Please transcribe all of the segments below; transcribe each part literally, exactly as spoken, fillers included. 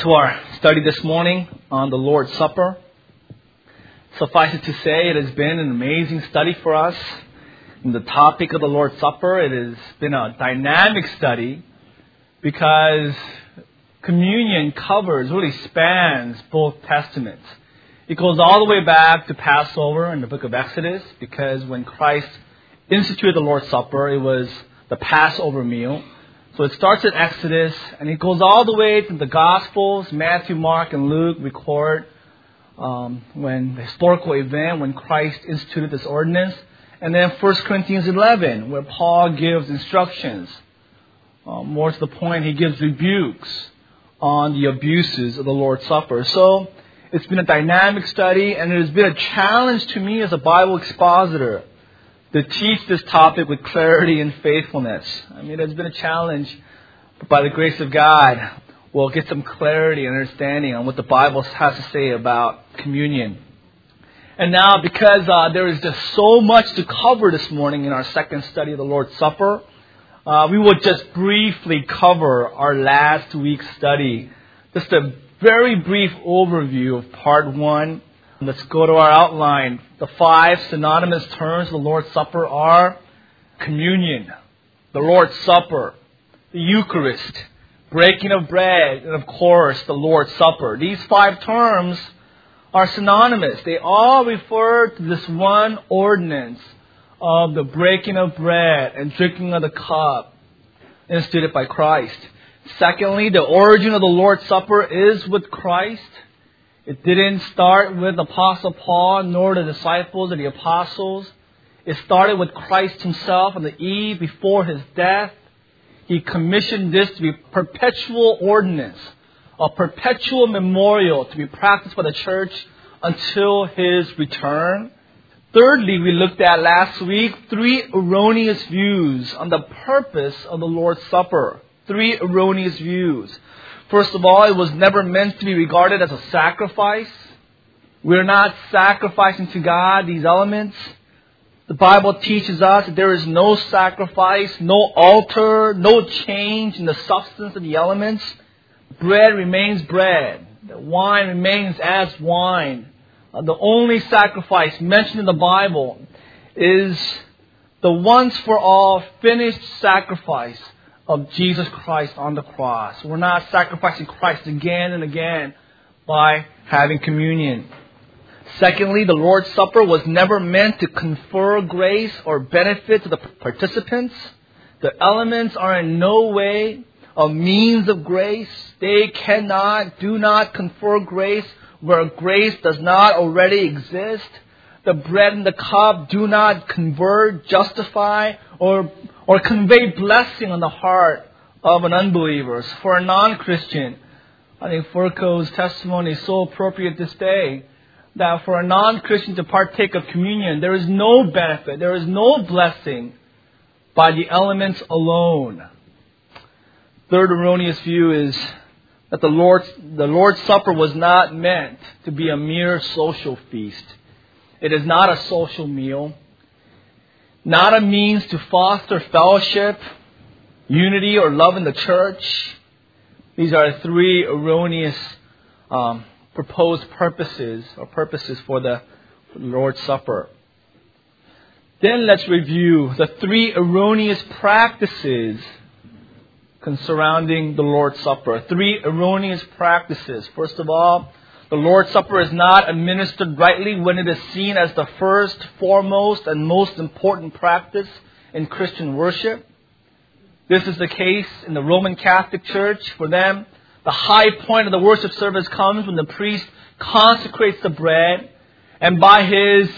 to our study this morning on the Lord's Supper. Suffice it to say, it has been an amazing study for us in the topic of the Lord's Supper. It has been a dynamic study because communion covers, really spans both testaments. It goes all the way back to Passover in the book of Exodus, because when Christ instituted the Lord's Supper, it was the Passover meal. So it starts at Exodus, and it goes all the way to the Gospels. Matthew, Mark, and Luke record um, when the historical event when Christ instituted this ordinance. And then First Corinthians eleven, where Paul gives instructions. Uh, more to the point, he gives rebukes on the abuses of the Lord's Supper. So it's been a dynamic study, and it has been a challenge to me as a Bible expositor to teach this topic with clarity and faithfulness. I mean, it's been a challenge, but by the grace of God, we'll get some clarity and understanding on what the Bible has to say about communion. And now, because uh, there is just so much to cover this morning in our second study of the Lord's Supper, uh, we will just briefly cover our last week's study. Just a very brief overview of part one. Let's go to our outline. The five synonymous terms of the Lord's Supper are communion, the Lord's Supper, the Eucharist, breaking of bread, and of course, the Lord's Supper. These five terms are synonymous. They all refer to this one ordinance of the breaking of bread and drinking of the cup instituted by Christ. Secondly, the origin of the Lord's Supper is with Christ. It didn't start with Apostle Paul, nor the disciples or the apostles. It started with Christ himself on the eve before his death. He commissioned this to be perpetual ordinance, a perpetual memorial to be practiced by the church until his return. Thirdly, we looked at last week three erroneous views on the purpose of the Lord's Supper. Three erroneous views. First of all, it was never meant to be regarded as a sacrifice. We're not sacrificing to God these elements. The Bible teaches us that there is no sacrifice, no altar, no change in the substance of the elements. Bread remains bread. The wine remains as wine. The only sacrifice mentioned in the Bible is the once for all finished sacrifice of Jesus Christ on the cross. We're not sacrificing Christ again and again by having communion. Secondly, the Lord's Supper was never meant to confer grace or benefit to the participants. The elements are in no way a means of grace. They cannot, do not confer grace where grace does not already exist. The bread and the cup do not convert, justify, or or convey blessing on the heart of an unbeliever. For a non-Christian, I think Furco's testimony is so appropriate this day, that for a non-Christian to partake of communion, there is no benefit, there is no blessing by the elements alone. Third erroneous view is that the Lord's, the Lord's Supper was not meant to be a mere social feast. It is not a social meal, not a means to foster fellowship, unity, or love in the church. These are three erroneous um, proposed purposes or purposes for the Lord's Supper. Then let's review the three erroneous practices surrounding the Lord's Supper. Three erroneous practices. First of all, the Lord's Supper is not administered rightly when it is seen as the first, foremost, and most important practice in Christian worship. This is the case in the Roman Catholic Church. For them, the high point of the worship service comes when the priest consecrates the bread and by his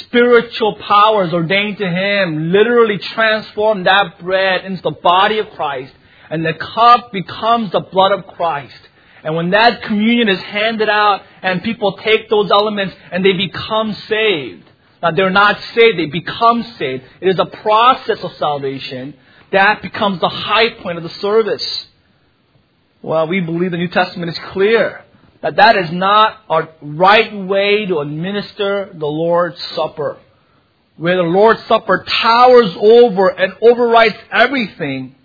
spiritual powers ordained to him, literally transform that bread into the body of Christ, and the cup becomes the blood of Christ. And when that communion is handed out and people take those elements and they become saved. Now, they're not saved, they become saved. It is a process of salvation that becomes the high point of the service. Well, we believe the New Testament is clear that that is not a right way to administer the Lord's Supper. Where the Lord's Supper towers over and overrides everything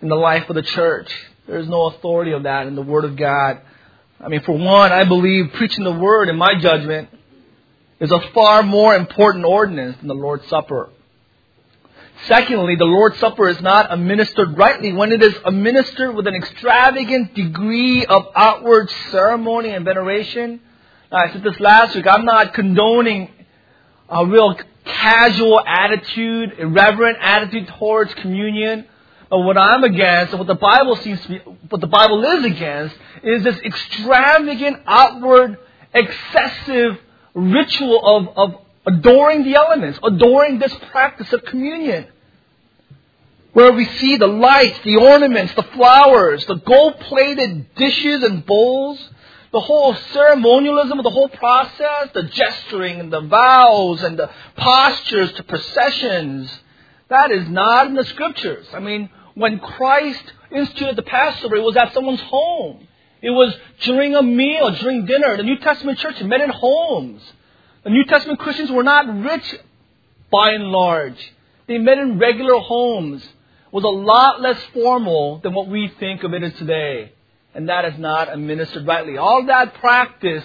in the life of the church. There is no authority of that in the Word of God. I mean, for one, I believe preaching the Word, in my judgment, is a far more important ordinance than the Lord's Supper. Secondly, the Lord's Supper is not administered rightly when it is administered with an extravagant degree of outward ceremony and veneration. Now, I said this last week, I'm not condoning a real casual attitude, irreverent attitude towards communion. But what I'm against, and what the Bible seems to be, what the Bible is against, is this extravagant, outward, excessive ritual of, of adoring the elements, adoring this practice of communion, where we see the lights, the ornaments, the flowers, the gold-plated dishes and bowls, the whole ceremonialism of the whole process, the gesturing and the vows and the postures to processions. That is not in the Scriptures. I mean, when Christ instituted the Passover, it was at someone's home. It was during a meal, during dinner. The New Testament church met in homes. The New Testament Christians were not rich by and large. They met in regular homes. It was a lot less formal than what we think of it as today. And that is not administered rightly. All that practice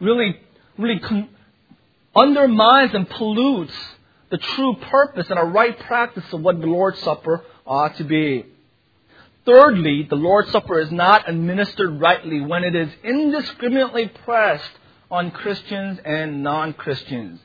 really, really con- undermines and pollutes the true purpose and a right practice of what the Lord's Supper ought to be. Thirdly, the Lord's Supper is not administered rightly when it is indiscriminately pressed on Christians and non-Christians.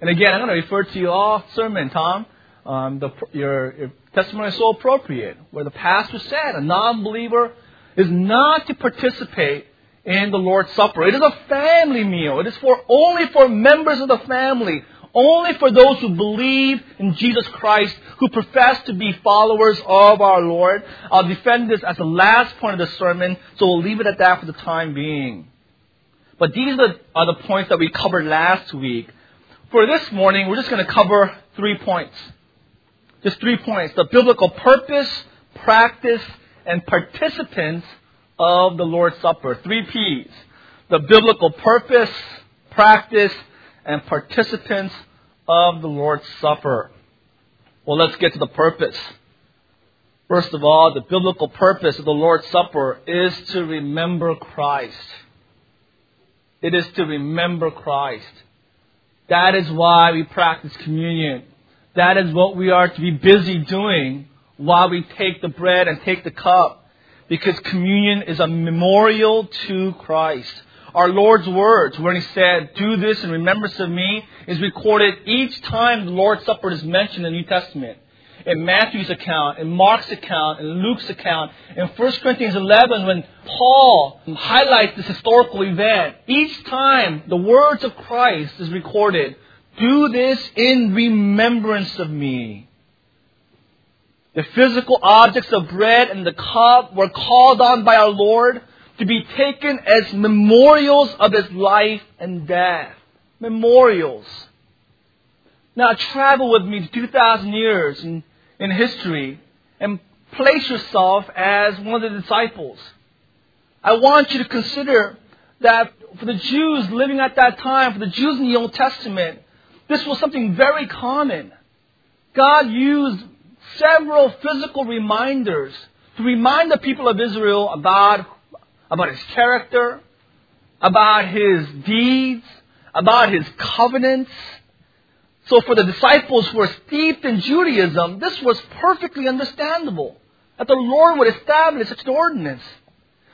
And again, I'm going to refer to you all sermon, Tom. Um, the, your, your testimony is so appropriate, where the pastor said a non-believer is not to participate in the Lord's Supper. It is a family meal. It is for only for members of the family. Only for those who believe in Jesus Christ, who profess to be followers of our Lord. I'll defend this as the last point of the sermon, so we'll leave it at that for the time being. But these are the, are the points that we covered last week. For this morning, we're just going to cover three points. Just three points. The biblical purpose, practice, and participants of the Lord's Supper. Three P's. The biblical purpose, practice, and participants of the Lord's Supper. Well, let's get to the purpose. First of all, the biblical purpose of the Lord's Supper is to remember Christ. It is to remember Christ. That is why we practice communion. That is what we are to be busy doing while we take the bread and take the cup. Because communion is a memorial to Christ. Our Lord's words, when He said, "Do this in remembrance of me," is recorded each time the Lord's Supper is mentioned in the New Testament. In Matthew's account, in Mark's account, in Luke's account, in First Corinthians eleven, when Paul highlights this historical event, each time the words of Christ is recorded, "Do this in remembrance of me." The physical objects of bread and the cup were called on by our Lord to be taken as memorials of His life and death. Memorials. Now travel with me to two thousand years in, in history and place yourself as one of the disciples. I want you to consider that for the Jews living at that time, for the Jews in the Old Testament, this was something very common. God used several physical reminders to remind the people of Israel about about His character, about His deeds, about His covenants. So for the disciples who were steeped in Judaism, this was perfectly understandable, that the Lord would establish such an ordinance.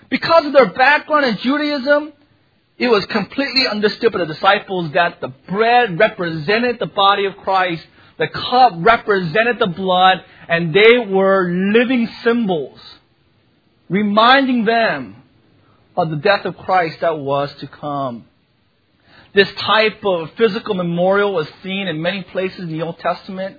Because of their background in Judaism, it was completely understood by the disciples that the bread represented the body of Christ, the cup represented the blood, and they were living symbols, reminding them of the death of Christ that was to come. This type of physical memorial was seen in many places in the Old Testament.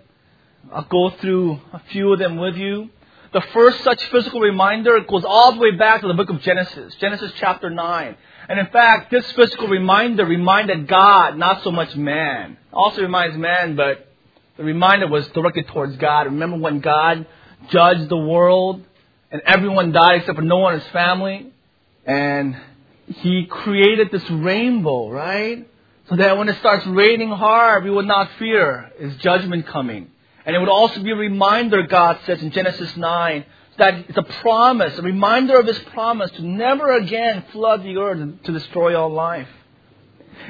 I'll go through a few of them with you. The first such physical reminder goes all the way back to the book of Genesis, Genesis chapter nine. And in fact, this physical reminder reminded God, not so much man. It also reminds man, but the reminder was directed towards God. Remember when God judged the world and everyone died except for Noah and his family? And He created this rainbow, right? So that when it starts raining hard, we would not fear His judgment coming. And it would also be a reminder, God says in Genesis nine, that it's a promise, a reminder of his promise to never again flood the earth to destroy all life.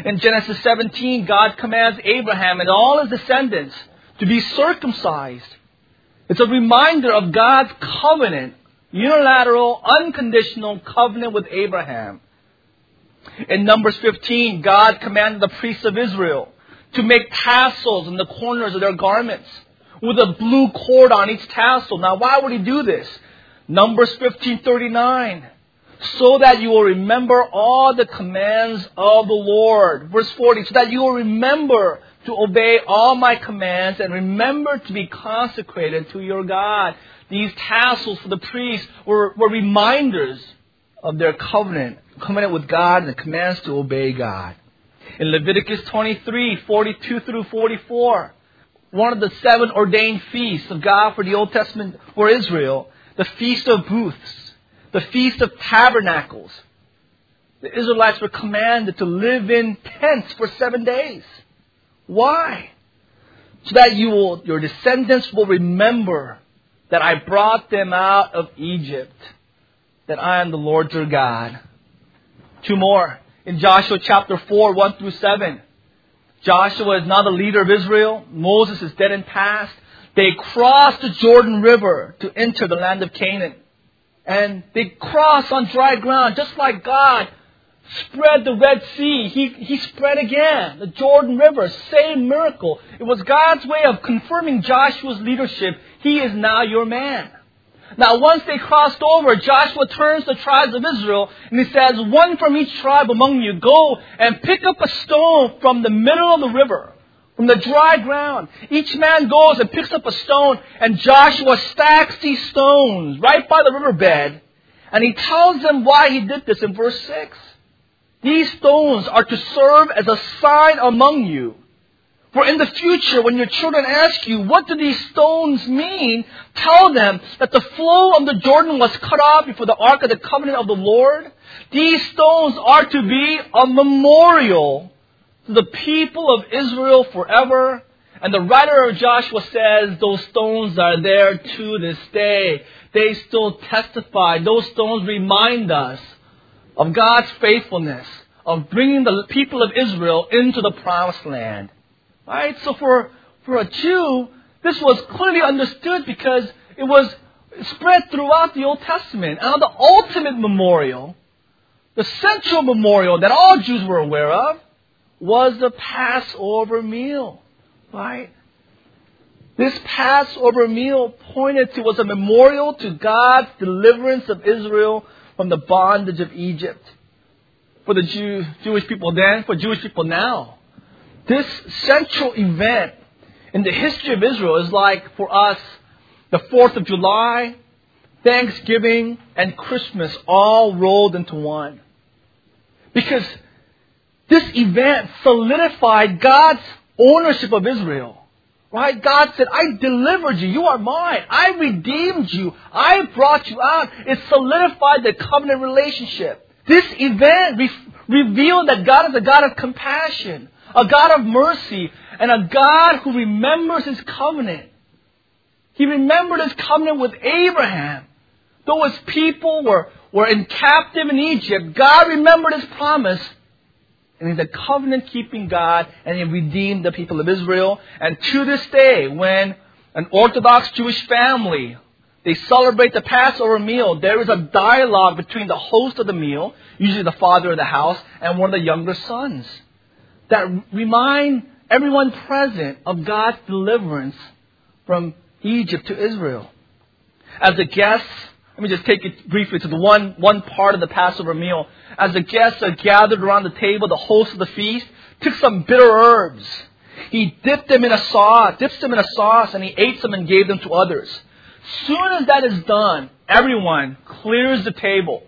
In Genesis seventeen, God commands Abraham and all his descendants to be circumcised. It's a reminder of God's covenant, unilateral, unconditional covenant with Abraham. In Numbers fifteen, God commanded the priests of Israel to make tassels in the corners of their garments with a blue cord on each tassel. Now, why would he do this? Numbers fifteen thirty-nine, so that you will remember all the commands of the Lord. Verse forty, so that you will remember to obey all my commands and remember to be consecrated to your God. These tassels for the priests were, were reminders of their covenant, covenant with God and the commands to obey God. In Leviticus twenty-three, forty-two through forty-four, one of the seven ordained feasts of God for the Old Testament for Israel, the Feast of Booths, the Feast of Tabernacles. The Israelites were commanded to live in tents for seven days. Why? So that you will, your descendants will remember that I brought them out of Egypt, that I am the Lord your God. Two more. In Joshua chapter four, one through seven, Joshua is now the leader of Israel. Moses is dead and past. They cross the Jordan River to enter the land of Canaan. And they cross on dry ground, just like God spread the Red Sea. He, he spread again the Jordan River. Same miracle. It was God's way of confirming Joshua's leadership. He is now your man. Now, once they crossed over, Joshua turns to the tribes of Israel, and he says, one from each tribe among you, go and pick up a stone from the middle of the river, from the dry ground. Each man goes and picks up a stone, and Joshua stacks these stones right by the riverbed, and he tells them why he did this in verse six. These stones are to serve as a sign among you. For in the future, when your children ask you, what do these stones mean? Tell them that the flow of the Jordan was cut off before the Ark of the Covenant of the Lord. These stones are to be a memorial to the people of Israel forever. And the writer of Joshua says those stones are there to this day. They still testify. Those stones remind us of God's faithfulness, of bringing the people of Israel into the promised land. Right? So for, for a Jew, this was clearly understood because it was spread throughout the Old Testament. And the ultimate memorial, the central memorial that all Jews were aware of, was the Passover meal. Right? This Passover meal pointed to was a memorial to God's deliverance of Israel from the bondage of Egypt. For the Jew, Jewish people then, for Jewish people now, this central event in the history of Israel is like, for us, the fourth of July, Thanksgiving, and Christmas all rolled into one. Because this event solidified God's ownership of Israel. Right? God said, I delivered you. You are mine. I redeemed you. I brought you out. It solidified the covenant relationship. This event re- revealed that God is a God of compassion, a God of mercy, and a God who remembers his covenant. He remembered his covenant with Abraham. Though his people were, were in captive in Egypt, God remembered his promise. And he's a covenant-keeping God, and he redeemed the people of Israel. And to this day, when an Orthodox Jewish family, they celebrate the Passover meal, there is a dialogue between the host of the meal, usually the father of the house, and one of the younger sons, that remind everyone present of God's deliverance from Egypt to Israel. As a guest, let me just take it briefly to the one, one part of the Passover meal. As the guests are gathered around the table, the host of the feast took some bitter herbs. He dipped them in a sauce, dipped them in a sauce, and he ate them and gave them to others. Soon as that is done, everyone clears the table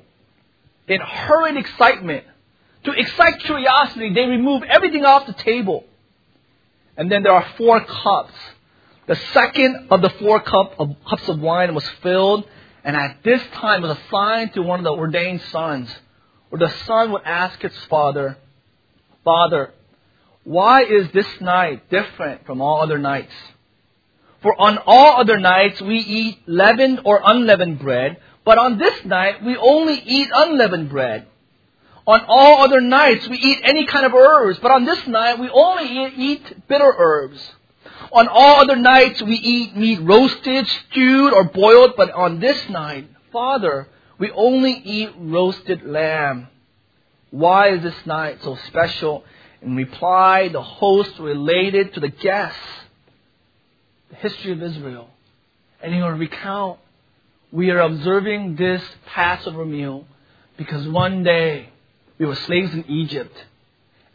in hurried excitement. To excite curiosity, they remove everything off the table. And then there are four cups. The second of the four cup of, cups of wine was filled, and at this time was assigned to one of the ordained sons, where the son would ask his father, Father, why is this night different from all other nights? For on all other nights we eat leavened or unleavened bread, but on this night we only eat unleavened bread. On all other nights we eat any kind of herbs, but on this night we only eat bitter herbs. On all other nights we eat meat roasted, stewed, or boiled, but on this night, Father, we only eat roasted lamb. Why is this night so special? In reply, the host related to the guests the history of Israel. And he will recount, we are observing this Passover meal because one day we were slaves in Egypt.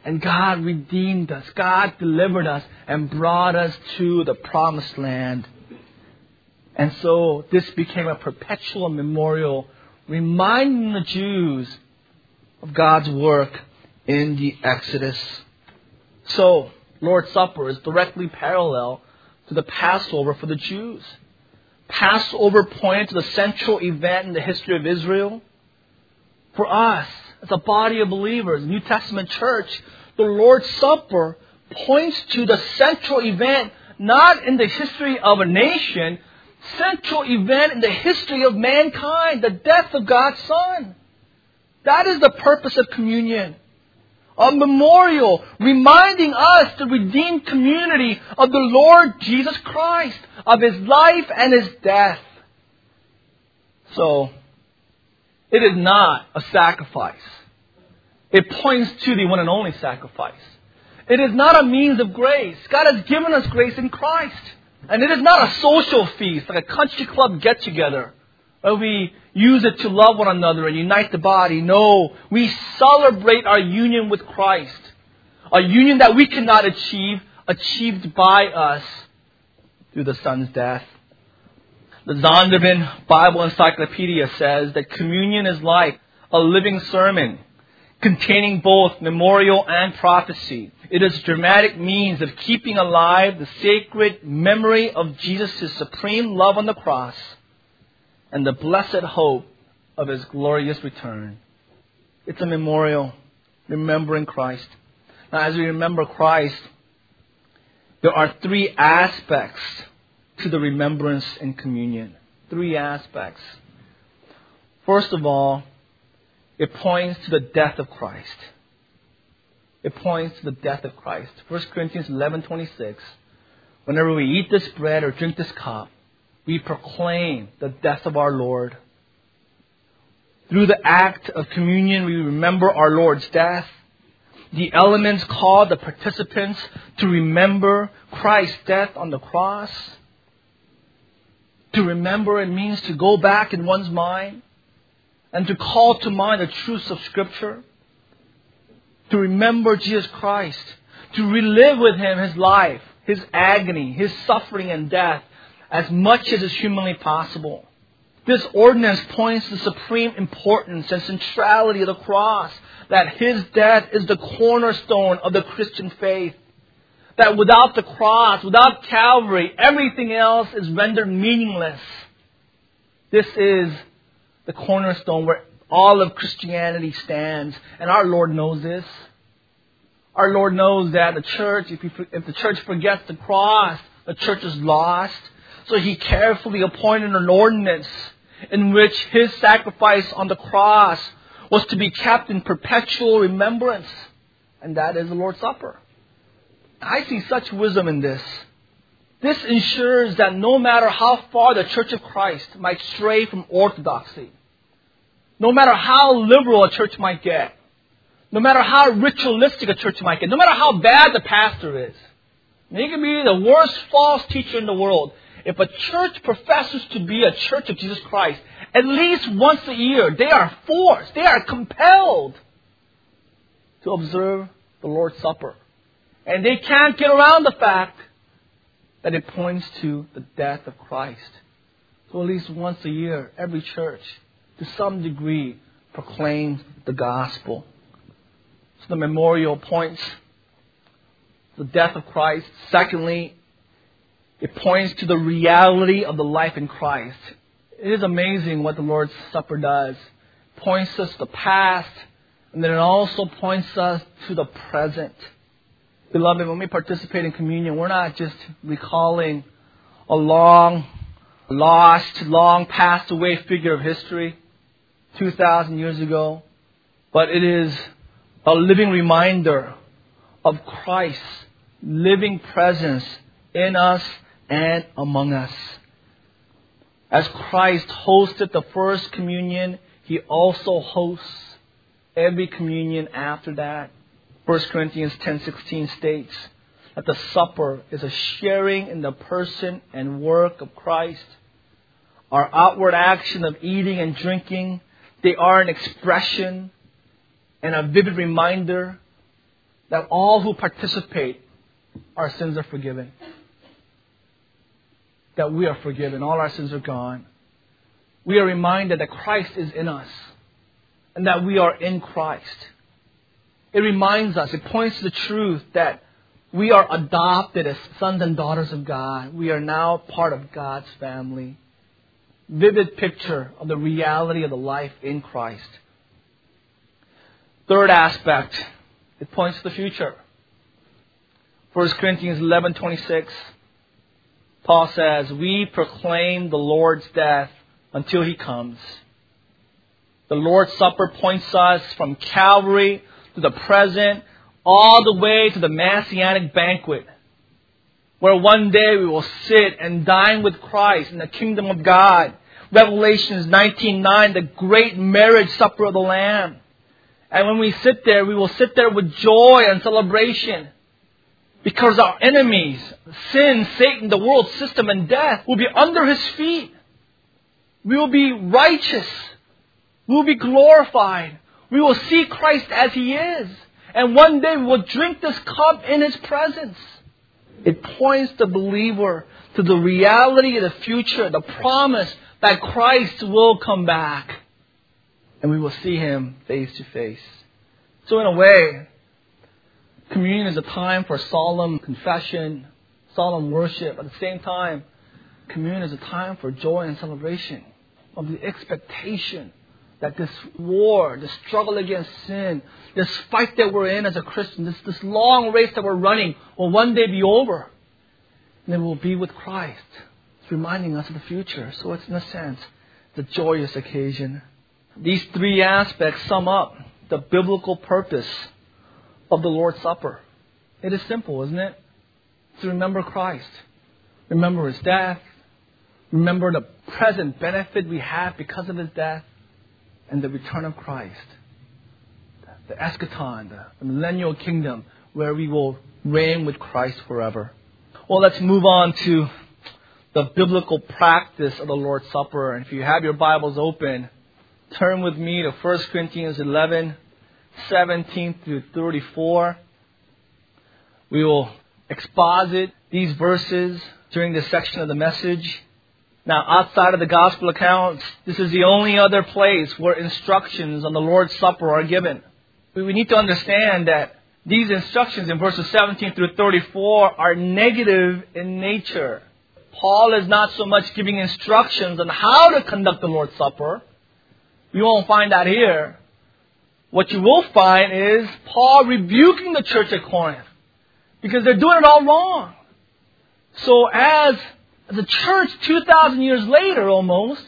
And God redeemed us. God delivered us and brought us to the promised land. And so this became a perpetual memorial reminding the Jews of God's work in the Exodus. So, Lord's Supper is directly parallel to the Passover for the Jews. Passover pointed to the central event in the history of Israel. For us, as a body of believers, New Testament church, the Lord's Supper points to the central event, not in the history of a nation, central event in the history of mankind, the death of God's Son. That is the purpose of communion. A memorial reminding us, the redeemed community, of the Lord Jesus Christ, of His life and His death. So, it is not a sacrifice. It points to the one and only sacrifice. It is not a means of grace. God has given us grace in Christ. And it is not a social feast, like a country club get-together, where we use it to love one another and unite the body. No, we celebrate our union with Christ, a union that we cannot achieve, achieved by us through the Son's death. The Zondervan Bible Encyclopedia says that communion is like a living sermon containing both memorial and prophecy. It is a dramatic means of keeping alive the sacred memory of Jesus' supreme love on the cross and the blessed hope of His glorious return. It's a memorial, remembering Christ. Now, as we remember Christ, there are three aspects to the remembrance in communion. Three aspects. First of all, it points to the death of Christ. It points to the death of Christ. First Corinthians eleven twenty-six. Whenever we eat this bread or drink this cup, we proclaim the death of our Lord. Through the act of communion, we remember our Lord's death. The elements call the participants to remember Christ's death on the cross. To remember, it means to go back in one's mind and to call to mind the truths of Scripture. To remember Jesus Christ. To relive with Him His life, His agony, His suffering and death as much as is humanly possible. This ordinance points to the supreme importance and centrality of the cross, that His death is the cornerstone of the Christian faith. That without the cross, without Calvary, everything else is rendered meaningless. This is the cornerstone where all of Christianity stands, and our Lord knows this. Our Lord knows that the church, if, he, if the church forgets the cross, the church is lost. So He carefully appointed an ordinance in which His sacrifice on the cross was to be kept in perpetual remembrance. And that is the Lord's Supper. I see such wisdom in this. This ensures that no matter how far the Church of Christ might stray from orthodoxy, no matter how liberal a church might get, no matter how ritualistic a church might get, no matter how bad the pastor is, he can be the worst false teacher in the world. If a church professes to be a church of Jesus Christ, at least once a year, they are forced, they are compelled to observe the Lord's Supper. And they can't get around the fact that it points to the death of Christ. So at least once a year, every church, to some degree, proclaims the gospel. So the memorial points to the death of Christ. Secondly, it points to the reality of the life in Christ. It is amazing what the Lord's Supper does. It points us to the past, and then it also points us to the present. Beloved, when we participate in communion, we're not just recalling a long lost, long passed away figure of history two thousand years ago, but it is a living reminder of Christ's living presence in us and among us. As Christ hosted the first communion, He also hosts every communion after that. First Corinthians ten sixteen states that the supper is a sharing in the person and work of Christ. Our outward action of eating and drinking, they are an expression and a vivid reminder that all who participate, our sins are forgiven. That we are forgiven. All our sins are gone. We are reminded that Christ is in us and that we are in Christ. It reminds us, it points to the truth that we are adopted as sons and daughters of God. We are now part of God's family. Vivid picture of the reality of the life in Christ. Third aspect, it points to the future. First Corinthians eleven twenty-six, Paul says, "We proclaim the Lord's death until He comes." The Lord's Supper points us from Calvary to the present, all the way to the Messianic banquet, where one day we will sit and dine with Christ in the kingdom of God. Revelation nineteen nine, the great marriage supper of the Lamb. And when we sit there, we will sit there with joy and celebration, because our enemies, sin, Satan, the world system, and death will be under His feet. We will be righteous. We will be glorified. We will see Christ as He is. And one day we will drink this cup in His presence. It points the believer to the reality of the future, the promise that Christ will come back. And we will see Him face to face. So in a way, communion is a time for solemn confession, solemn worship. At the same time, communion is a time for joy and celebration of the expectation that this war, this struggle against sin, this fight that we're in as a Christian, this, this long race that we're running will one day be over. And then we'll be with Christ. It's reminding us of the future. So it's, in a sense, the joyous occasion. These three aspects sum up the biblical purpose of the Lord's Supper. It is simple, isn't it? To remember Christ. Remember His death. Remember the present benefit we have because of His death. And the return of Christ. The eschaton, the millennial kingdom, where we will reign with Christ forever. Well, let's move on to the biblical practice of the Lord's Supper. And if you have your Bibles open, turn with me to First Corinthians eleven, seventeen through thirty-four. We will exposit these verses during this section of the message. Now, outside of the Gospel accounts, this is the only other place where instructions on the Lord's Supper are given. We need to understand that these instructions in verses seventeen through thirty-four are negative in nature. Paul is not so much giving instructions on how to conduct the Lord's Supper. You won't find that here. What you will find is Paul rebuking the church at Corinth because they're doing it all wrong. So as the church two thousand years later almost,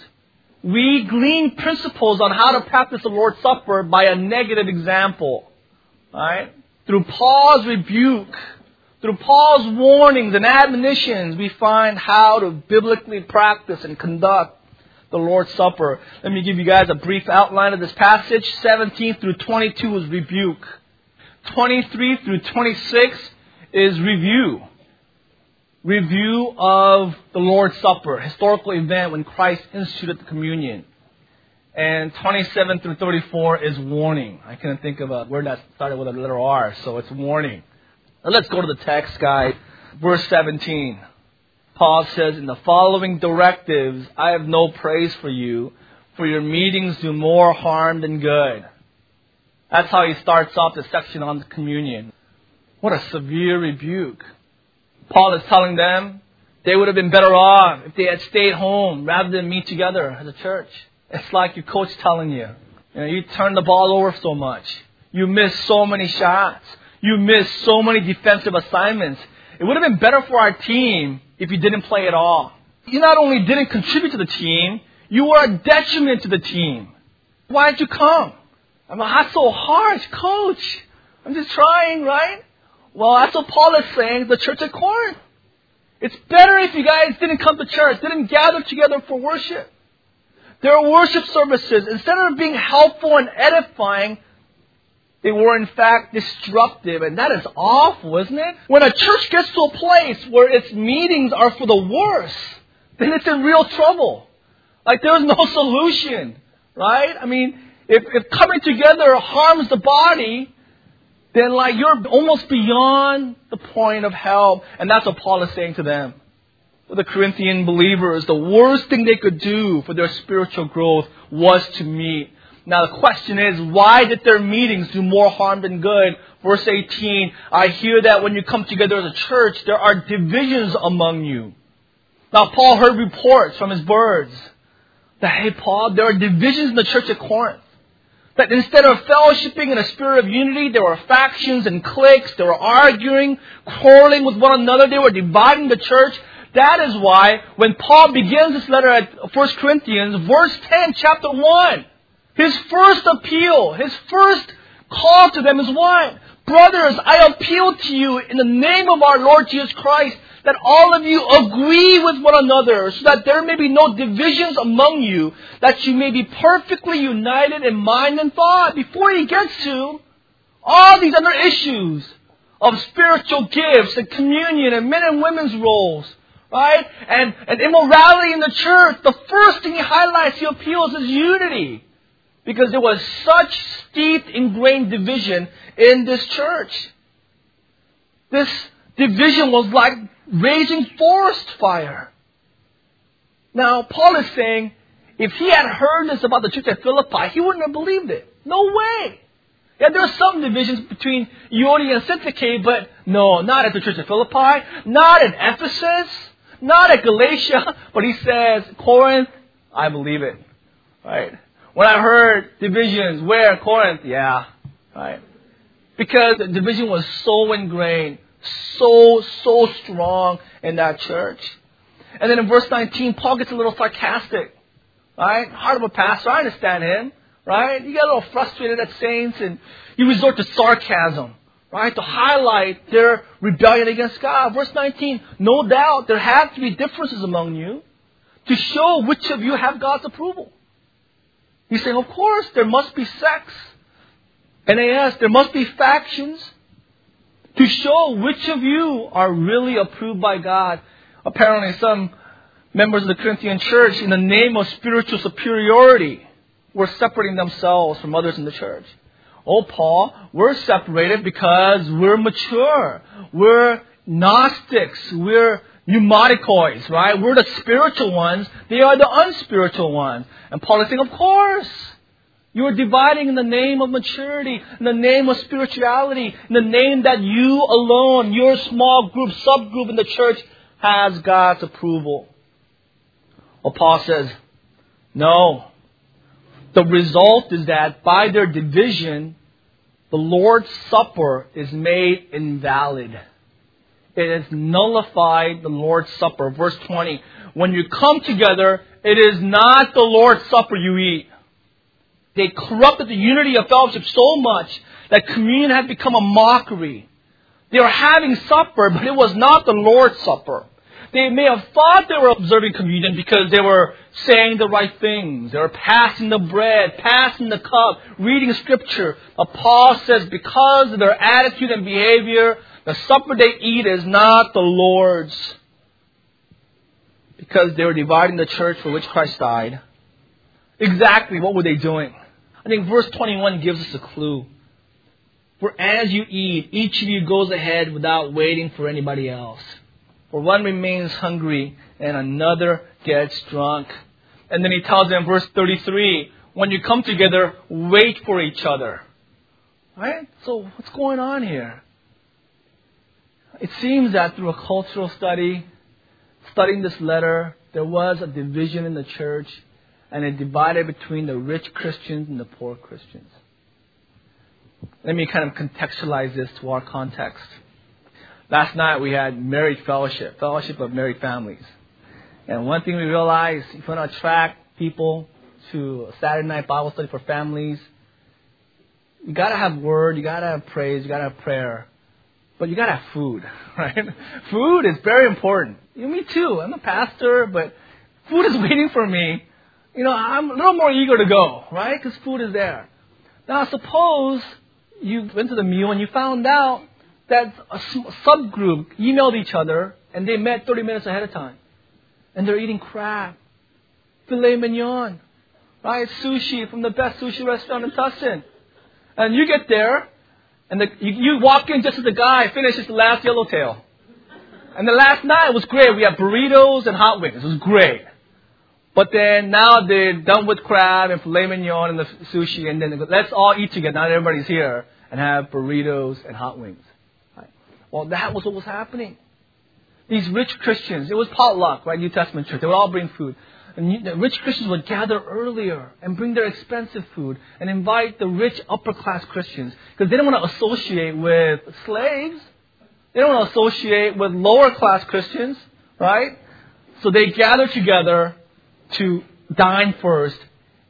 we glean principles on how to practice the Lord's Supper by a negative example. All right? Through Paul's rebuke, through Paul's warnings and admonitions, we find how to biblically practice and conduct the Lord's Supper. Let me give you guys a brief outline of this passage. seventeen through twenty-two is rebuke. twenty-three through twenty-six is review. Review of the Lord's Supper, historical event when Christ instituted the communion. And twenty-seven through thirty-four is warning. I couldn't think of a word that started with a letter R, so it's warning. Now let's go to the text, guys. Verse seventeen. Paul says, "In the following directives, I have no praise for you, for your meetings do more harm than good." That's how he starts off the section on the communion. What a severe rebuke. Paul is telling them they would have been better off if they had stayed home rather than meet together as a church. It's like your coach telling you, you know, you turn the ball over so much. You miss so many shots. You miss so many defensive assignments. It would have been better for our team if you didn't play at all. You not only didn't contribute to the team, you were a detriment to the team. Why did you come? I'm like, that's so harsh, coach. I'm just trying, right? Well, that's what Paul is saying, the church at Corinth. It's better if you guys didn't come to church, didn't gather together for worship. Their worship services, instead of being helpful and edifying, they were in fact destructive. And that is awful, isn't it? When a church gets to a place where its meetings are for the worse, then it's in real trouble. Like there's no solution, right? I mean, if, if coming together harms the body, then like you're almost beyond the point of help. And that's what Paul is saying to them. For the Corinthian believers, the worst thing they could do for their spiritual growth was to meet. Now the question is, why did their meetings do more harm than good? Verse eighteen, I hear that when you come together as a church, there are divisions among you. Now Paul heard reports from his birds that, hey Paul, there are divisions in the church at Corinth. That instead of fellowshipping in a spirit of unity, there were factions and cliques. They were arguing, quarreling with one another. They were dividing the church. That is why when Paul begins this letter at First Corinthians, verse ten, chapter one, his first appeal, his first call to them is what? Brothers, I appeal to you in the name of our Lord Jesus Christ, that all of you agree with one another, so that there may be no divisions among you, that you may be perfectly united in mind and thought. Before he gets to all these other issues of spiritual gifts and communion and men and women's roles, right? And, and immorality in the church, the first thing he highlights, he appeals is unity. Because there was such steep, ingrained division in this church. This division was like raging forest fire. Now, Paul is saying, if he had heard this about the church at Philippi, he wouldn't have believed it. No way! Yeah, there are some divisions between Euodia and Syntyche, but no, not at the church at Philippi, not in Ephesus, not at Galatia, but he says, Corinth, I believe it. Right? When I heard divisions, where? Corinth? Yeah. Right? Because the division was so ingrained, so, so strong in that church. And then in verse nineteen, Paul gets a little sarcastic. Right? Heart of a pastor, I understand him. Right? You get a little frustrated at saints and you resort to sarcasm. Right? To highlight their rebellion against God. Verse nineteen, no doubt there have to be differences among you to show which of you have God's approval. He's saying, of course, there must be sects, N A S, there must be factions to show which of you are really approved by God. Apparently, some members of the Corinthian church, in the name of spiritual superiority, were separating themselves from others in the church. Oh, Paul, we're separated because we're mature. We're Gnostics. We're pneumaticoids, right? We're the spiritual ones. They are the unspiritual ones. And Paul is saying, of course, you are dividing in the name of maturity, in the name of spirituality, in the name that you alone, your small group, subgroup in the church has God's approval. Well, Paul says, no. The result is that by their division, the Lord's Supper is made invalid. It has nullified the Lord's Supper. Verse twenty, when you come together, it is not the Lord's Supper you eat. They corrupted the unity of fellowship so much that communion had become a mockery. They were having supper, but it was not the Lord's Supper. They may have thought they were observing communion because they were saying the right things. They were passing the bread, passing the cup, reading scripture. But Paul says because of their attitude and behavior, the supper they eat is not the Lord's. Because they were dividing the church for which Christ died. Exactly what were they doing? I think verse twenty-one gives us a clue. For as you eat, each of you goes ahead without waiting for anybody else. For one remains hungry and another gets drunk. And then he tells them, verse thirty-three, when you come together, wait for each other. Right? So what's going on here? It seems that through a cultural study, studying this letter, there was a division in the church, and it divided between the rich Christians and the poor Christians. Let me kind of contextualize this to our context. Last night we had married fellowship, fellowship of married families. And one thing we realized, if you want to attract people to a Saturday night Bible study for families, you got to have word, you got to have praise, you got to have prayer. But you got to have food, right? Food is very important. You, me too. I'm a pastor, but food is waiting for me. You know, I'm a little more eager to go, right? Because food is there. Now, suppose you went to the meal and you found out that a subgroup emailed each other and they met thirty minutes ahead of time. And they're eating crab, filet mignon, right? Sushi from the best sushi restaurant in Tustin. And you get there, and the, you, you walk in just as the guy finishes the last yellowtail. And the last night was great. We had burritos and hot wings. It was great. But then now they're done with crab and filet mignon and the sushi. And then they go, let's all eat together. Now everybody's here and have burritos and hot wings. Right? Well, that was what was happening. These rich Christians, it was potluck, right? New Testament church. They would all bring food. And the rich Christians would gather earlier and bring their expensive food and invite the rich upper class Christians because they don't want to associate with slaves. They don't want to associate with lower class Christians, right? So they gather together to dine first.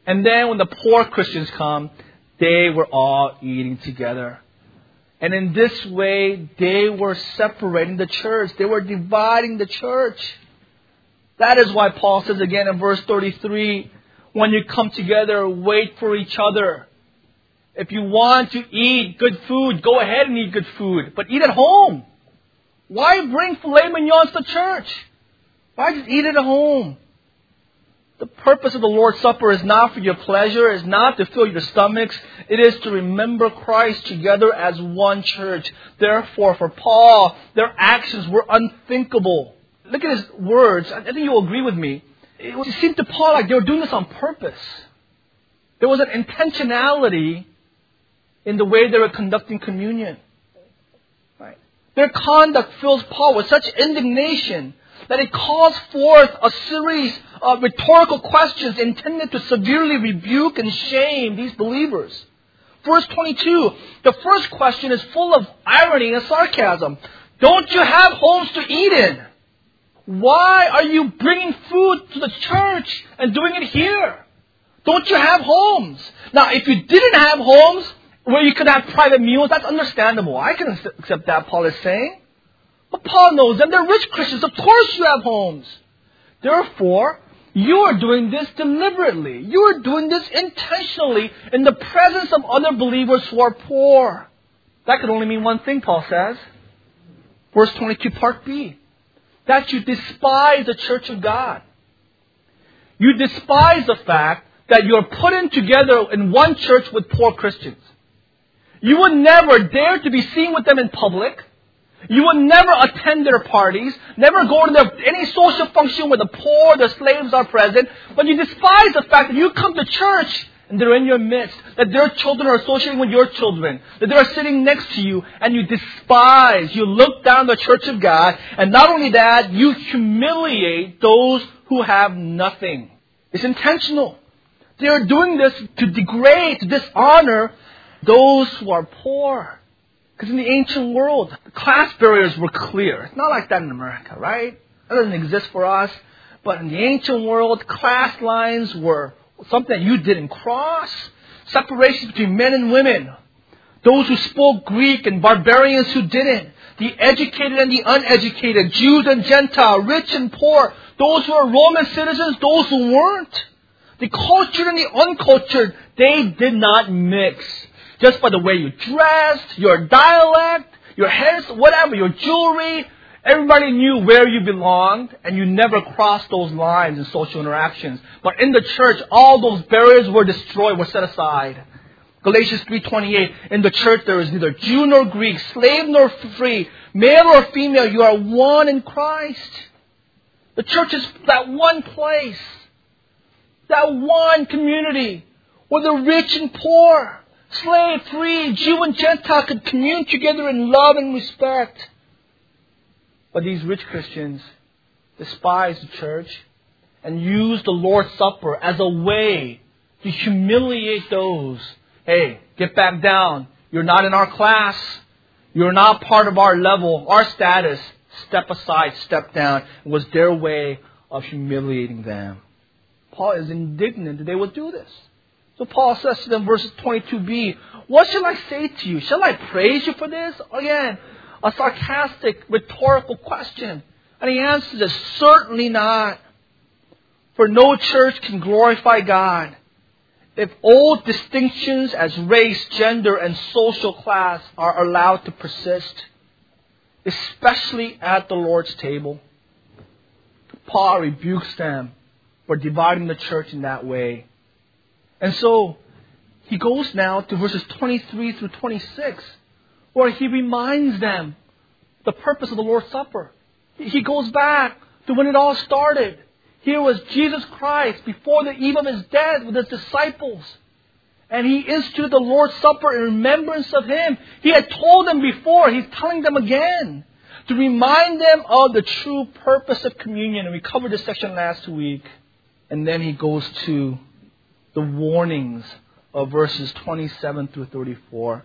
And then when the poor Christians come, they were all eating together. And in this way, they were separating the church. They were dividing the church. That is why Paul says again in verse thirty-three, when you come together, wait for each other. If you want to eat good food, go ahead and eat good food. But eat at home. Why bring filet mignons to church? Why just eat it at home? The purpose of the Lord's Supper is not for your pleasure. It's not to fill your stomachs. It is to remember Christ together as one church. Therefore, for Paul, their actions were unthinkable. Look at his words. I think you'll agree with me. It seemed to Paul like they were doing this on purpose. There was an intentionality in the way they were conducting communion. Right? Their conduct fills Paul with such indignation that it calls forth a series of rhetorical questions intended to severely rebuke and shame these believers. Verse twenty-two, the first question is full of irony and sarcasm. Don't you have homes to eat in? Why are you bringing food to the church and doing it here? Don't you have homes? Now, if you didn't have homes where you could have private meals, that's understandable. I can accept that, Paul is saying. But Paul knows them. They're rich Christians. Of course you have homes. Therefore, you are doing this deliberately. You are doing this intentionally in the presence of other believers who are poor. That could only mean one thing, Paul says. Verse twenty-two, part B. That you despise the church of God. You despise the fact that you're put in together in one church with poor Christians. You would never dare to be seen with them in public. You would never attend their parties, never go to their, any social function where the poor, the slaves are present. But you despise the fact that you come to church and they're in your midst, that their children are associating with your children, that they're sitting next to you, and you despise. You look down the church of God, and not only that, you humiliate those who have nothing. It's intentional. They are doing this to degrade, to dishonor those who are poor. Because in the ancient world, the class barriers were clear. It's not like that in America, right? That doesn't exist for us. But in the ancient world, class lines were something that you didn't cross. Separation between men and women. Those who spoke Greek and barbarians who didn't. The educated and the uneducated. Jews and Gentiles. Rich and poor. Those who were Roman citizens. Those who weren't. The cultured and the uncultured. They did not mix. Just by the way you dressed, your dialect, your hair, whatever, your jewelry. Everybody knew where you belonged, and you never crossed those lines in social interactions. But in the church, all those barriers were destroyed, were set aside. Galatians three twenty-eight, in the church there is neither Jew nor Greek, slave nor free, male or female, you are one in Christ. The church is that one place, that one community, where the rich and poor, slave, free, Jew and Gentile could commune together in love and respect. But these rich Christians despise the church and use the Lord's Supper as a way to humiliate those. Hey, get back down. You're not in our class. You're not part of our level, our status. Step aside, step down was their way of humiliating them. Paul is indignant that they would do this. So Paul says to them, verses twenty-two b, what shall I say to you? Shall I praise you for this? Again, a sarcastic, rhetorical question. And he answers it, certainly not. For no church can glorify God if old distinctions as race, gender, and social class are allowed to persist, especially at the Lord's table. Paul rebukes them for dividing the church in that way. And so he goes now to verses twenty-three through twenty-six, where he reminds them the purpose of the Lord's Supper. He goes back to when it all started. Here was Jesus Christ before the eve of his death with his disciples. And he instituted the Lord's Supper in remembrance of him. He had told them before. He's telling them again to remind them of the true purpose of communion. And we covered this section last week. And then he goes to the warnings of verses twenty-seven through thirty-four.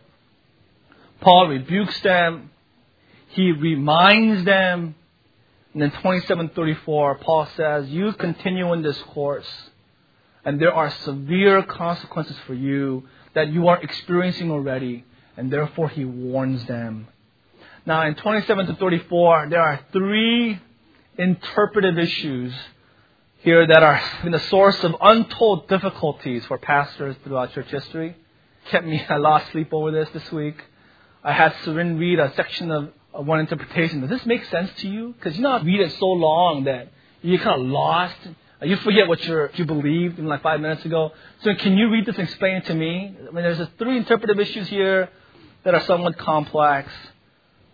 Paul rebukes them. He reminds them. And then twenty-seven thirty-four, Paul says, you continue in this course, and there are severe consequences for you that you are experiencing already. And therefore, he warns them. Now, in twenty-seven to thirty-four, there are three interpretive issues here that are the source of untold difficulties for pastors throughout church history. Kept me, I lost sleep over this this week. I had Surin read a section of one interpretation. Does this make sense to you? Because you know, I read it so long that you're kind of lost. You forget what you're, you believed in like five minutes ago. So can you read this and explain it to me? I mean, there's three interpretive issues here that are somewhat complex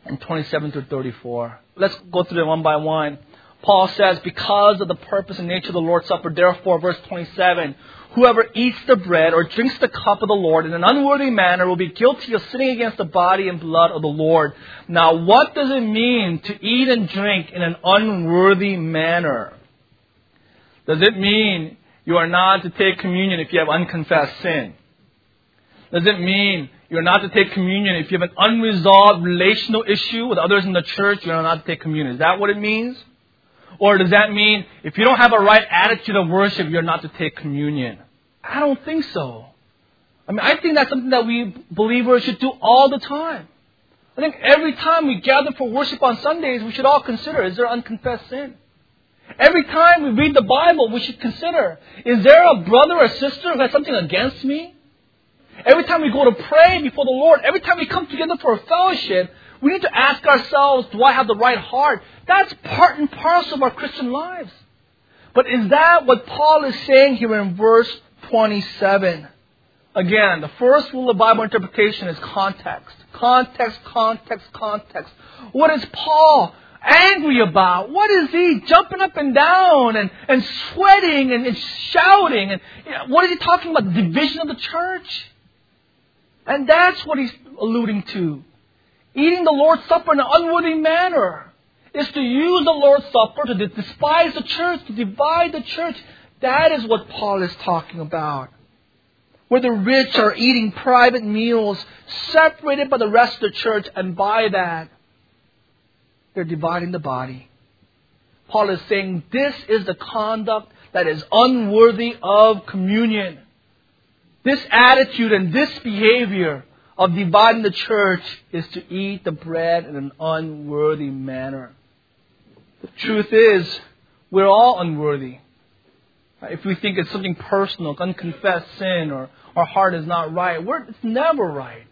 in twenty-seven through thirty-four. Let's go through them one by one. Paul says, because of the purpose and nature of the Lord's Supper, therefore, verse twenty-seven, whoever eats the bread or drinks the cup of the Lord in an unworthy manner will be guilty of sinning against the body and blood of the Lord. Now, what does it mean to eat and drink in an unworthy manner? Does it mean you are not to take communion if you have unconfessed sin? Does it mean you are not to take communion if you have an unresolved relational issue with others in the church? You are not to take communion. Is that what it means? Or does that mean if you don't have a right attitude of worship, you're not to take communion? I don't think so. I mean, I think that's something that we believers should do all the time. I think every time we gather for worship on Sundays, we should all consider, is there unconfessed sin? Every time we read the Bible, we should consider, is there a brother or sister who has something against me? Every time we go to pray before the Lord, every time we come together for a fellowship, we need to ask ourselves, do I have the right heart? That's part and parcel of our Christian lives. But is that what Paul is saying here in verse twenty-seven? Again, the first rule of Bible interpretation is context. Context, context, context. What is Paul angry about? What is he jumping up and down and, and sweating and, and shouting? And you know, what is he talking about? The division of the church? And that's what he's alluding to. Eating the Lord's Supper in an unworthy manner is to use the Lord's Supper to despise the church, to divide the church. That is what Paul is talking about. Where the rich are eating private meals separated by the rest of the church, and by that, they're dividing the body. Paul is saying this is the conduct that is unworthy of communion. This attitude and this behavior of dividing the church is to eat the bread in an unworthy manner. The truth is, we're all unworthy. If we think it's something personal, unconfessed sin, or our heart is not right, we're, it's never right.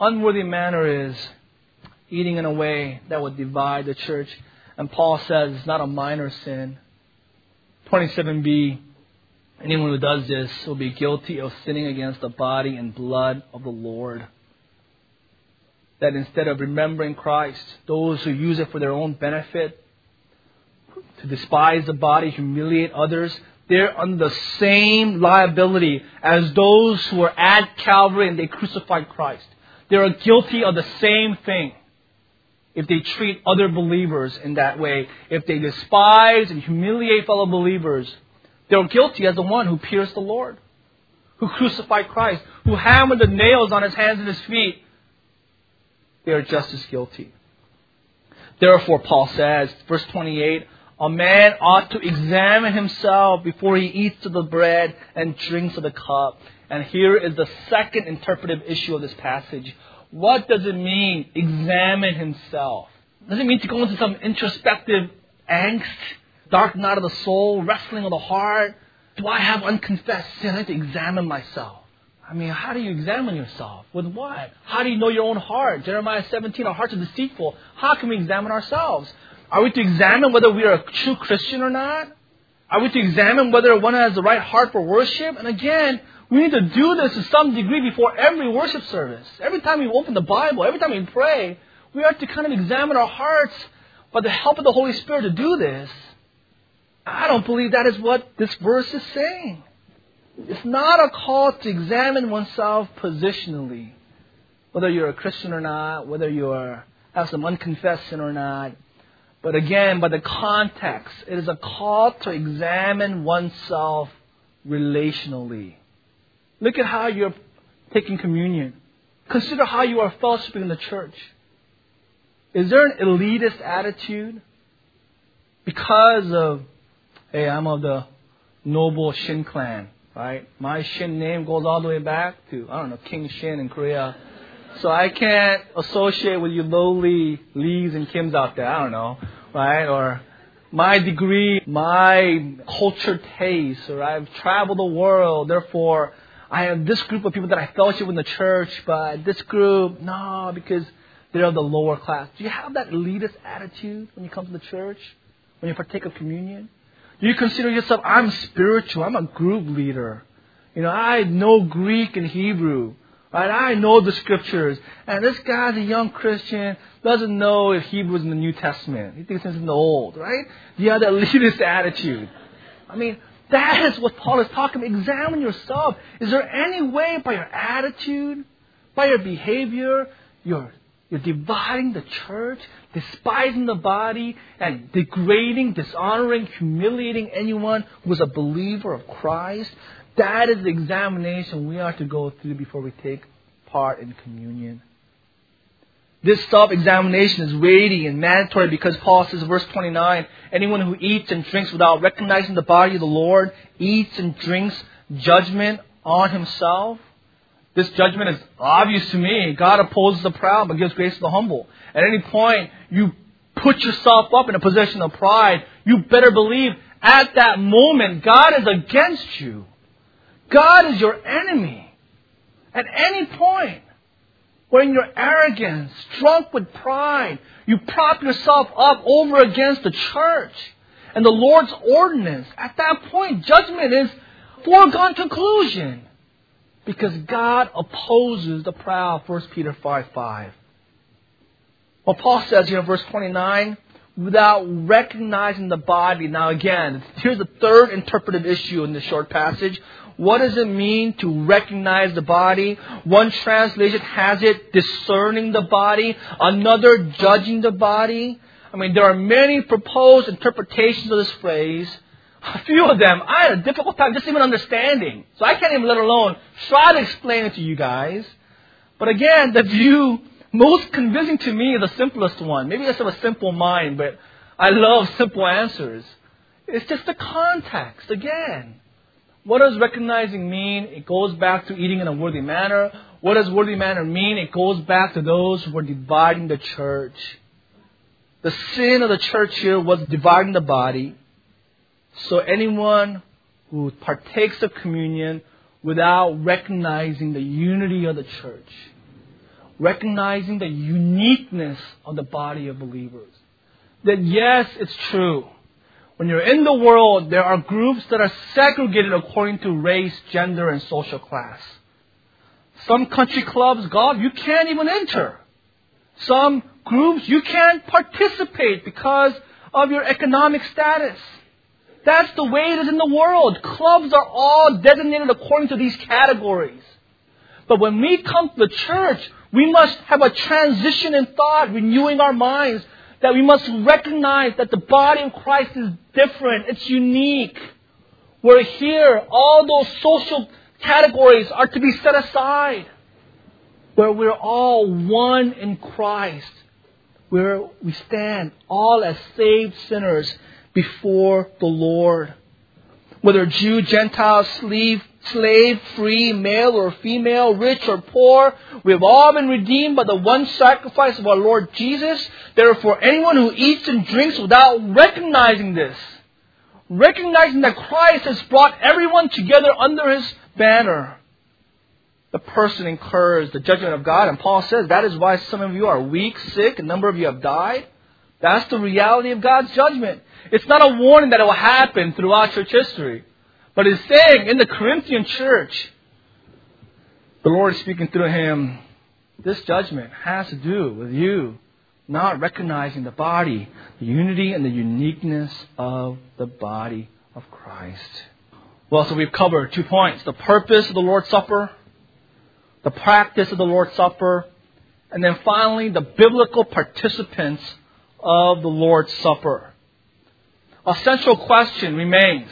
Unworthy manner is eating in a way that would divide the church. And Paul says it's not a minor sin. twenty-seven b, anyone who does this will be guilty of sinning against the body and blood of the Lord. That instead of remembering Christ, those who use it for their own benefit, to despise the body, humiliate others, they're under the same liability as those who were at Calvary and they crucified Christ. They are guilty of the same thing if they treat other believers in that way. If they despise and humiliate fellow believers, they're guilty as the one who pierced the Lord, who crucified Christ, who hammered the nails on his hands and his feet. they are just as guilty. Therefore, Paul says, verse twenty-eight, a man ought to examine himself before he eats of the bread and drinks of the cup. And here is the second interpretive issue of this passage. What does it mean, examine himself? Does it mean to go into some introspective angst, dark night of the soul, wrestling of the heart? Do I have unconfessed sin? I have to examine myself. I mean, how do you examine yourself? With what? How do you know your own heart? Jeremiah seventeen, our hearts are deceitful. How can we examine ourselves? Are we to examine whether we are a true Christian or not? Are we to examine whether one has the right heart for worship? And again, we need to do this to some degree before every worship service. Every time we open the Bible, every time we pray, we are to kind of examine our hearts by the help of the Holy Spirit to do this. I don't believe that is what this verse is saying. It's not a call to examine oneself positionally, whether you're a Christian or not, whether you are, have some unconfessed sin or not. But again, by the context, it is a call to examine oneself relationally. Look at how you're taking communion. Consider how you are fellowshipping in the church. Is there an elitist attitude because of, hey, I'm of the noble Shin clan? Right? My Shin name goes all the way back to, I don't know, King Shin in Korea. So I can't associate with you lowly Lees and Kims out there. I don't know. Right? Or my degree, my culture taste, or I've traveled the world. Therefore, I have this group of people that I fellowship with in the church, but this group, no, because they're of the lower class. Do you have that elitist attitude when you come to the church, when you partake of communion? Do you consider yourself, I'm spiritual, I'm a group leader. You know, I know Greek and Hebrew, right? I know the scriptures. And this guy's a young Christian, doesn't know if Hebrew is in the New Testament. He thinks it's in the Old, right? Do you have that elitist attitude? I mean, that is what Paul is talking about. Examine yourself. Is there any way by your attitude, by your behavior, your You're dividing the church, despising the body, and degrading, dishonoring, humiliating anyone who is a believer of Christ. That is the examination we are to go through before we take part in communion. This self-examination is weighty and mandatory because Paul says in verse twenty-nine, anyone who eats and drinks without recognizing the body of the Lord eats and drinks judgment on himself. This judgment is obvious to me. God opposes the proud but gives grace to the humble. At any point you put yourself up in a position of pride, you better believe at that moment God is against you. God is your enemy. At any point when you're arrogant, drunk with pride, you prop yourself up over against the church and the Lord's ordinance. At that point, judgment is foregone conclusion. Because God opposes the proud, First Peter five five. Well, Paul says here in verse twenty-nine, without recognizing the body. Now again, here's the third interpretive issue in this short passage. What does it mean to recognize the body? One translation has it discerning the body, another judging the body. I mean, there are many proposed interpretations of this phrase. A few of them, I had a difficult time just even understanding. So I can't even let alone try to explain it to you guys. But again, the view most convincing to me is the simplest one. Maybe I just have a simple mind, but I love simple answers. It's just the context. Again, what does recognizing mean? It goes back to eating in a worthy manner. What does worthy manner mean? It goes back to those who were dividing the church. The sin of the church here was dividing the body. So anyone who partakes of communion without recognizing the unity of the church, recognizing the uniqueness of the body of believers, that yes, it's true. When you're in the world, there are groups that are segregated according to race, gender, and social class. Some country clubs, God, you can't even enter. Some groups, you can't participate because of your economic status. That's the way it is in the world. Clubs are all designated according to these categories. But when we come to the church, we must have a transition in thought, renewing our minds, that we must recognize that the body of Christ is different. It's unique. We're here. All those social categories are to be set aside. where we're all one in Christ, where we stand all as saved sinners before the Lord. Whether Jew, Gentile, slave, slave, free, male or female, rich or poor, we have all been redeemed by the one sacrifice of our Lord Jesus. Therefore, anyone who eats and drinks without recognizing this, recognizing that Christ has brought everyone together under His banner, the person incurs the judgment of God. And Paul says that is why some of you are weak, sick, a number of you have died. That's the reality of God's judgment. It's not a warning that it will happen throughout church history, but it's saying in the Corinthian church, the Lord is speaking through him, this judgment has to do with you not recognizing the body, the unity and the uniqueness of the body of Christ. Well, so we've covered two points: the purpose of the Lord's Supper, the practice of the Lord's Supper, and then finally, the biblical participants of the Lord's Supper. A central question remains,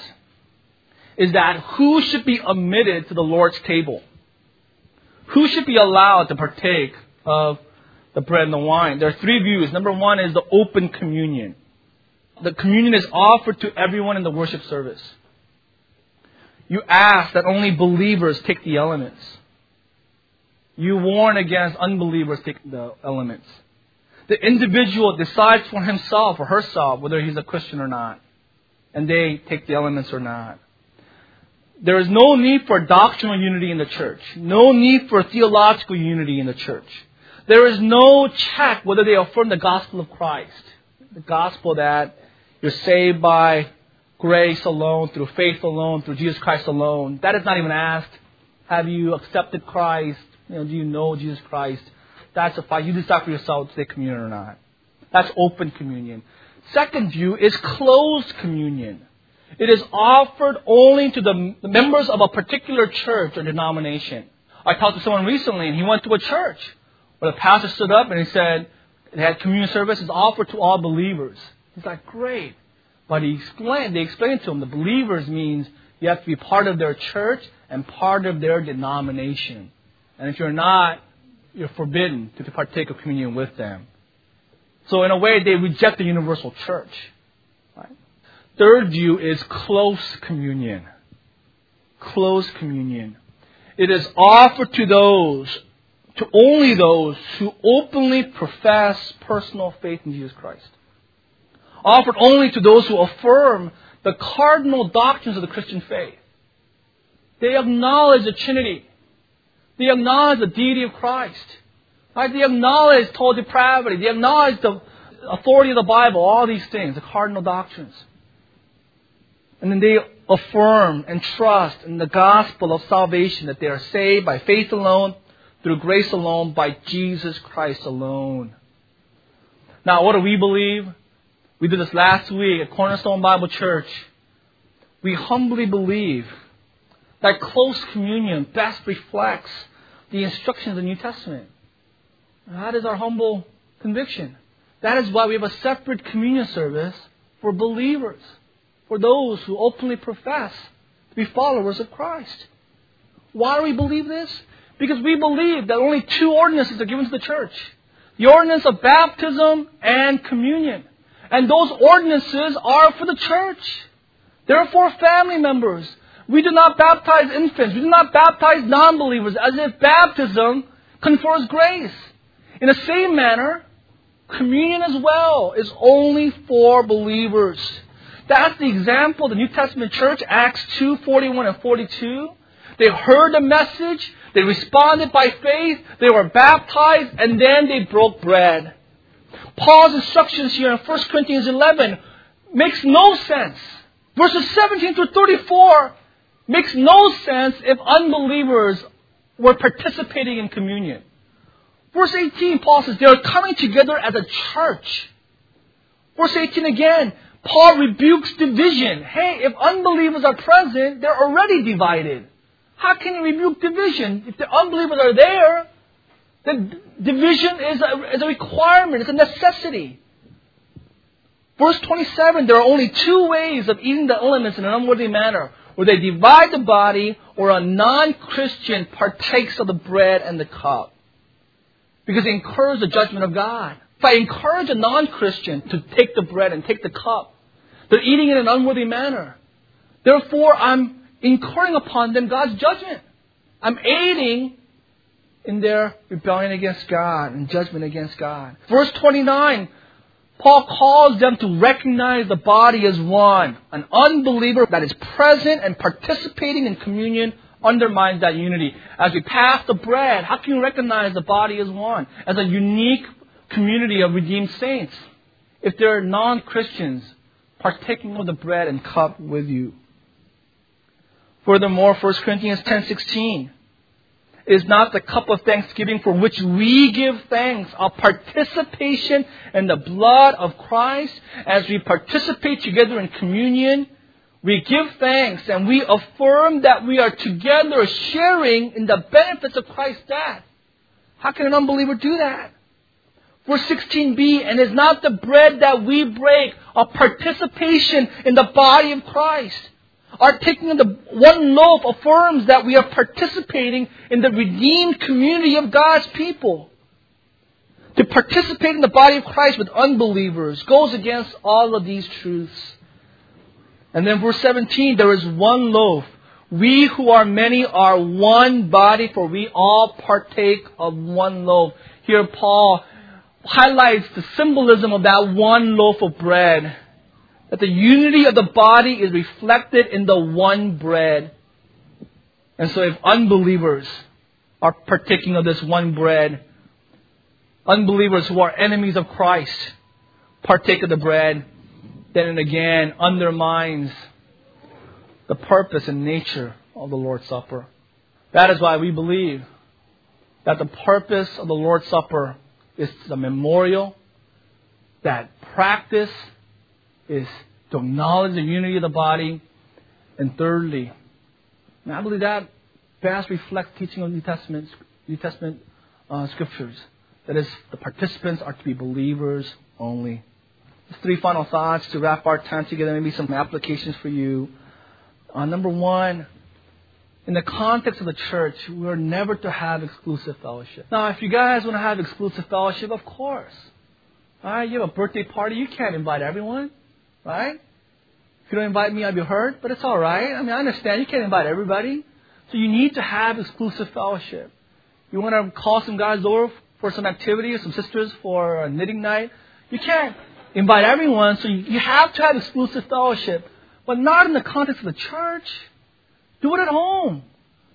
is that who should be admitted to the Lord's table? Who should be allowed to partake of the bread and the wine? There are three views. Number one is the open communion. The communion is offered to everyone in the worship service. You ask that only believers take the elements. You warn against unbelievers taking the elements. The individual decides for himself or herself whether he's a Christian or not, and they take the elements or not. There is no need for doctrinal unity in the church, no need for theological unity in the church. There is no check whether they affirm the gospel of Christ, the gospel that you're saved by grace alone, through faith alone, through Jesus Christ alone. That is not even asked. Have you accepted Christ? You know, do you know Jesus Christ? That's a fight. You decide for yourself to take communion or not. That's open communion. Second view is closed communion. It is offered only to the members of a particular church or denomination. I talked to someone recently, and he went to a church where the pastor stood up and he said, they had communion services offered to all believers. He's like, great. But he explained, they explained to him, the believers means you have to be part of their church and part of their denomination. And if you're not, you're forbidden to partake of communion with them. So in a way, they reject the universal church. Right? Third view is close communion. Close communion. It is offered to those, to only those who openly profess personal faith in Jesus Christ. Offered only to those who affirm the cardinal doctrines of the Christian faith. They acknowledge the Trinity. They acknowledge the deity of Christ. Right? They acknowledge total depravity. They acknowledge the authority of the Bible, all these things, the cardinal doctrines. And then they affirm and trust in the gospel of salvation, that they are saved by faith alone, through grace alone, by Jesus Christ alone. Now, what do we believe? We did this last week at Cornerstone Bible Church. We humbly believe that close communion best reflects the instructions of the New Testament. That is our humble conviction. That is why we have a separate communion service for believers, for those who openly profess to be followers of Christ. Why do we believe this? Because we believe that only two ordinances are given to the church: the ordinance of baptism and communion. And those ordinances are for the church. Therefore, family members, we do not baptize infants. We do not baptize non-believers, as if baptism confers grace. In the same manner, communion as well is only for believers. That's the example of the New Testament church, Acts two forty-one and forty-two. They heard the message. They responded by faith. They were baptized, and then they broke bread. Paul's instructions here in First Corinthians eleven makes no sense. Verses seventeen through thirty-four makes no sense if unbelievers were participating in communion. Verse eighteen, Paul says, they are coming together as a church. Verse eighteen again, Paul rebukes division. Hey, if unbelievers are present, they're already divided. How can you rebuke division? If the unbelievers are there, then division is a, is a requirement, it's a necessity. Verse twenty-seven, there are only two ways of eating the elements in an unworthy manner, where they divide the body or a non-Christian partakes of the bread and the cup. because it incurs the judgment of God. If I encourage a non-Christian to take the bread and take the cup, they're eating in an unworthy manner. Therefore, I'm incurring upon them God's judgment. I'm aiding in their rebellion against God and judgment against God. Verse twenty-nine, Paul calls them to recognize the body as one. An unbeliever that is present and participating in communion undermines that unity. As we pass the bread, how can you recognize the body as one? As a unique community of redeemed saints, if there are non-Christians partaking of the bread and cup with you. Furthermore, First Corinthians ten sixteen, it is not the cup of thanksgiving for which we give thanks, our participation in the blood of Christ. As we participate together in communion, we give thanks and we affirm that we are together sharing in the benefits of Christ's death. How can an unbeliever do that? Verse sixteen b, and is not the bread that we break our participation in the body of Christ? Our taking of the one loaf affirms that we are participating in the redeemed community of God's people. To participate in the body of Christ with unbelievers goes against all of these truths. And then verse seventeen, there is one loaf. We who are many are one body, for we all partake of one loaf. Here Paul highlights the symbolism of that one loaf of bread. That the unity of the body is reflected in the one bread. And so if unbelievers are partaking of this one bread, unbelievers who are enemies of Christ partake of the bread, then and again undermines the purpose and nature of the Lord's Supper. That is why we believe that the purpose of the Lord's Supper is the memorial, that practice is to acknowledge the unity of the body. And thirdly, and I believe that best reflects teaching of New Testament, New Testament uh, scriptures. That is, the participants are to be believers only. Just three final thoughts to wrap our time together, maybe some applications for you. Uh, number one, in the context of the church, we're never to have exclusive fellowship. Now, if you guys want to have exclusive fellowship, of course. All right, you have a birthday party, you can't invite everyone, right? If you don't invite me, I'll be hurt, but it's all right. I mean, I understand you can't invite everybody. So you need to have exclusive fellowship. You want to call some guys over for some activity, some sisters for a knitting night, you can't invite everyone, so you have to have exclusive fellowship, but not in the context of the church. Do it at home.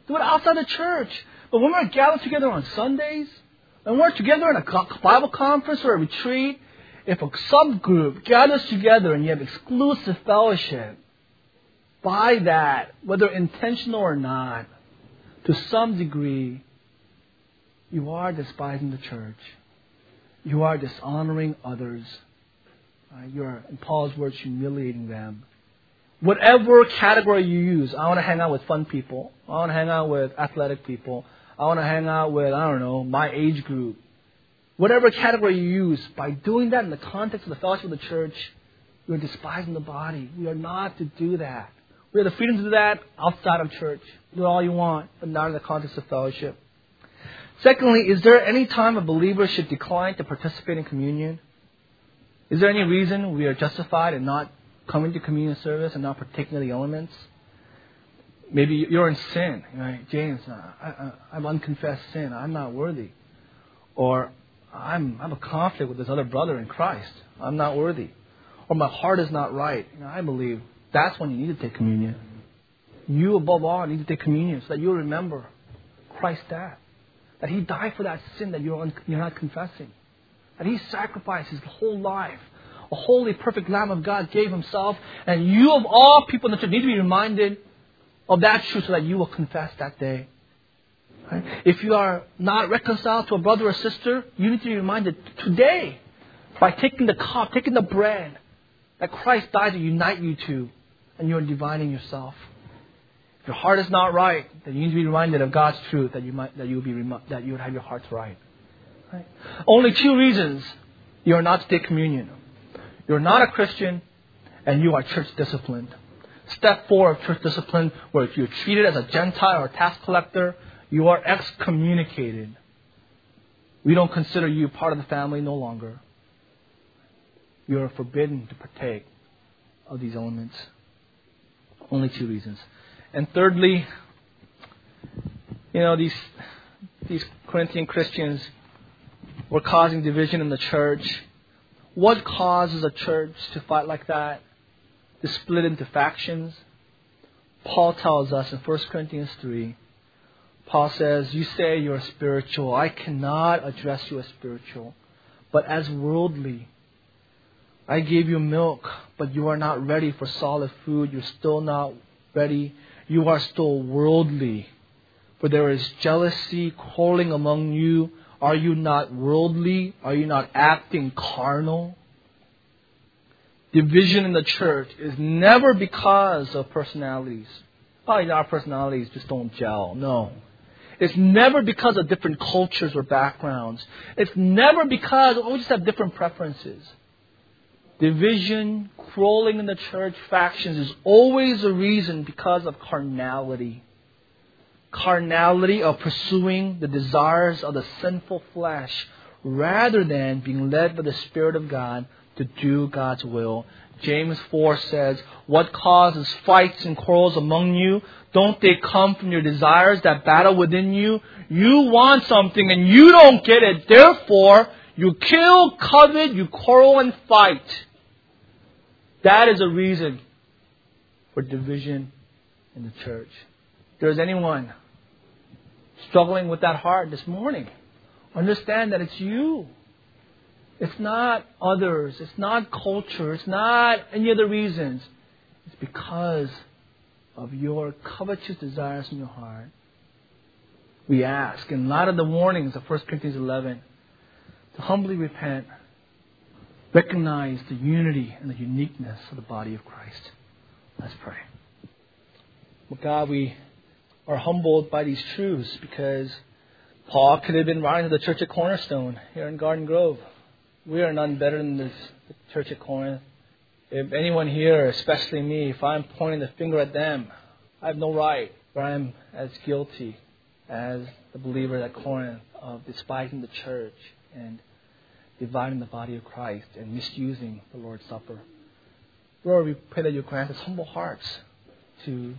Do it outside the church. But when we're gathered together on Sundays, when we're together in a Bible conference or a retreat, if a subgroup gathers together and you have exclusive fellowship, by that, whether intentional or not, to some degree, you are despising the church. You are dishonoring others. Uh, you are, in Paul's words, humiliating them. Whatever category you use, I want to hang out with fun people. I want to hang out with athletic people. I want to hang out with, I don't know, my age group. Whatever category you use, by doing that in the context of the fellowship of the church, you're despising the body. We are not to do that. We have the freedom to do that outside of church. Do all you want, but not in the context of fellowship. Secondly, is there any time a believer should decline to participate in communion? Is there any reason we are justified in not coming to communion service and not partaking of the elements? Maybe you're in sin, right? James, I, I, I'm unconfessed sin. I'm not worthy. Or I'm, I'm a conflict with this other brother in Christ. I'm not worthy. Or my heart is not right. You know, I believe that's when you need to take communion. You, above all, need to take communion so that you'll remember Christ's death. That He died for that sin that you're, un, you're not confessing. That He sacrificed His whole life. A holy, perfect Lamb of God gave Himself. And you, of all people in the church, need to be reminded of that truth so that you will confess that day. Right? If you are not reconciled to a brother or sister, you need to be reminded today by taking the cup, taking the bread that Christ died to unite you to, and you're dividing yourself. If your heart is not right, then you need to be reminded of God's truth that you might that you will be that you would have your hearts right. right. Only two reasons you are not to take communion. You're not a Christian, and you are church disciplined. Step four of church discipline, where if you're treated as a Gentile or tax collector, you are excommunicated. We don't consider you part of the family no longer. You are forbidden to partake of these elements. Only two reasons. And thirdly, you know, these these Corinthian Christians were causing division in the church. What causes a church to fight like that, to split into factions? Paul tells us in First Corinthians three, Paul says, you say you're spiritual. I cannot address you as spiritual, but as worldly. I gave you milk, but you are not ready for solid food. You're still not ready. You are still worldly. For there is jealousy, quarreling among you. Are you not worldly? Are you not acting carnal? Division in the church is never because of personalities. Oh, you know, our personalities just don't gel. No. It's never because of different cultures or backgrounds. It's never because oh, we just have different preferences. Division, quarreling in the church, factions is always a reason because of carnality. Carnality of pursuing the desires of the sinful flesh rather than being led by the Spirit of God to do God's will. James four says, what causes fights and quarrels among you? Don't they come from your desires that battle within you? You want something and you don't get it. Therefore, you kill, covet, you quarrel and fight. That is a reason for division in the church. If there's anyone struggling with that heart this morning, understand that it's you. It's not others. It's not culture. It's not any other reasons. It's because of your covetous desires in your heart. We ask, in light of the warnings of First Corinthians eleven, to humbly repent, recognize the unity and the uniqueness of the body of Christ. Let's pray. Well, God, we are humbled by these truths because Paul could have been writing to the church at Cornerstone here in Garden Grove. We are none better than this church at Corinth. If anyone here, especially me, if I'm pointing the finger at them, I have no right. For I am as guilty as the believer at Corinth of despising the church and dividing the body of Christ and misusing the Lord's Supper. Lord, we pray that you grant us humble hearts to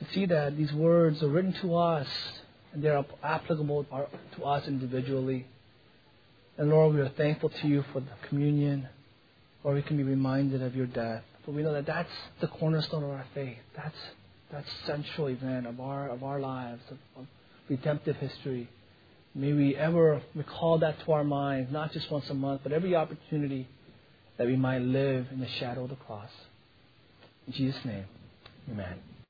to see that these words are written to us and they are applicable to us individually. And Lord, we are thankful to you for the communion, or we can be reminded of your death. For we know that that's the cornerstone of our faith. That's that central event of our of our lives, of, of redemptive history. May we ever recall that to our minds, not just once a month, but every opportunity that we might live in the shadow of the cross. In Jesus' name, amen.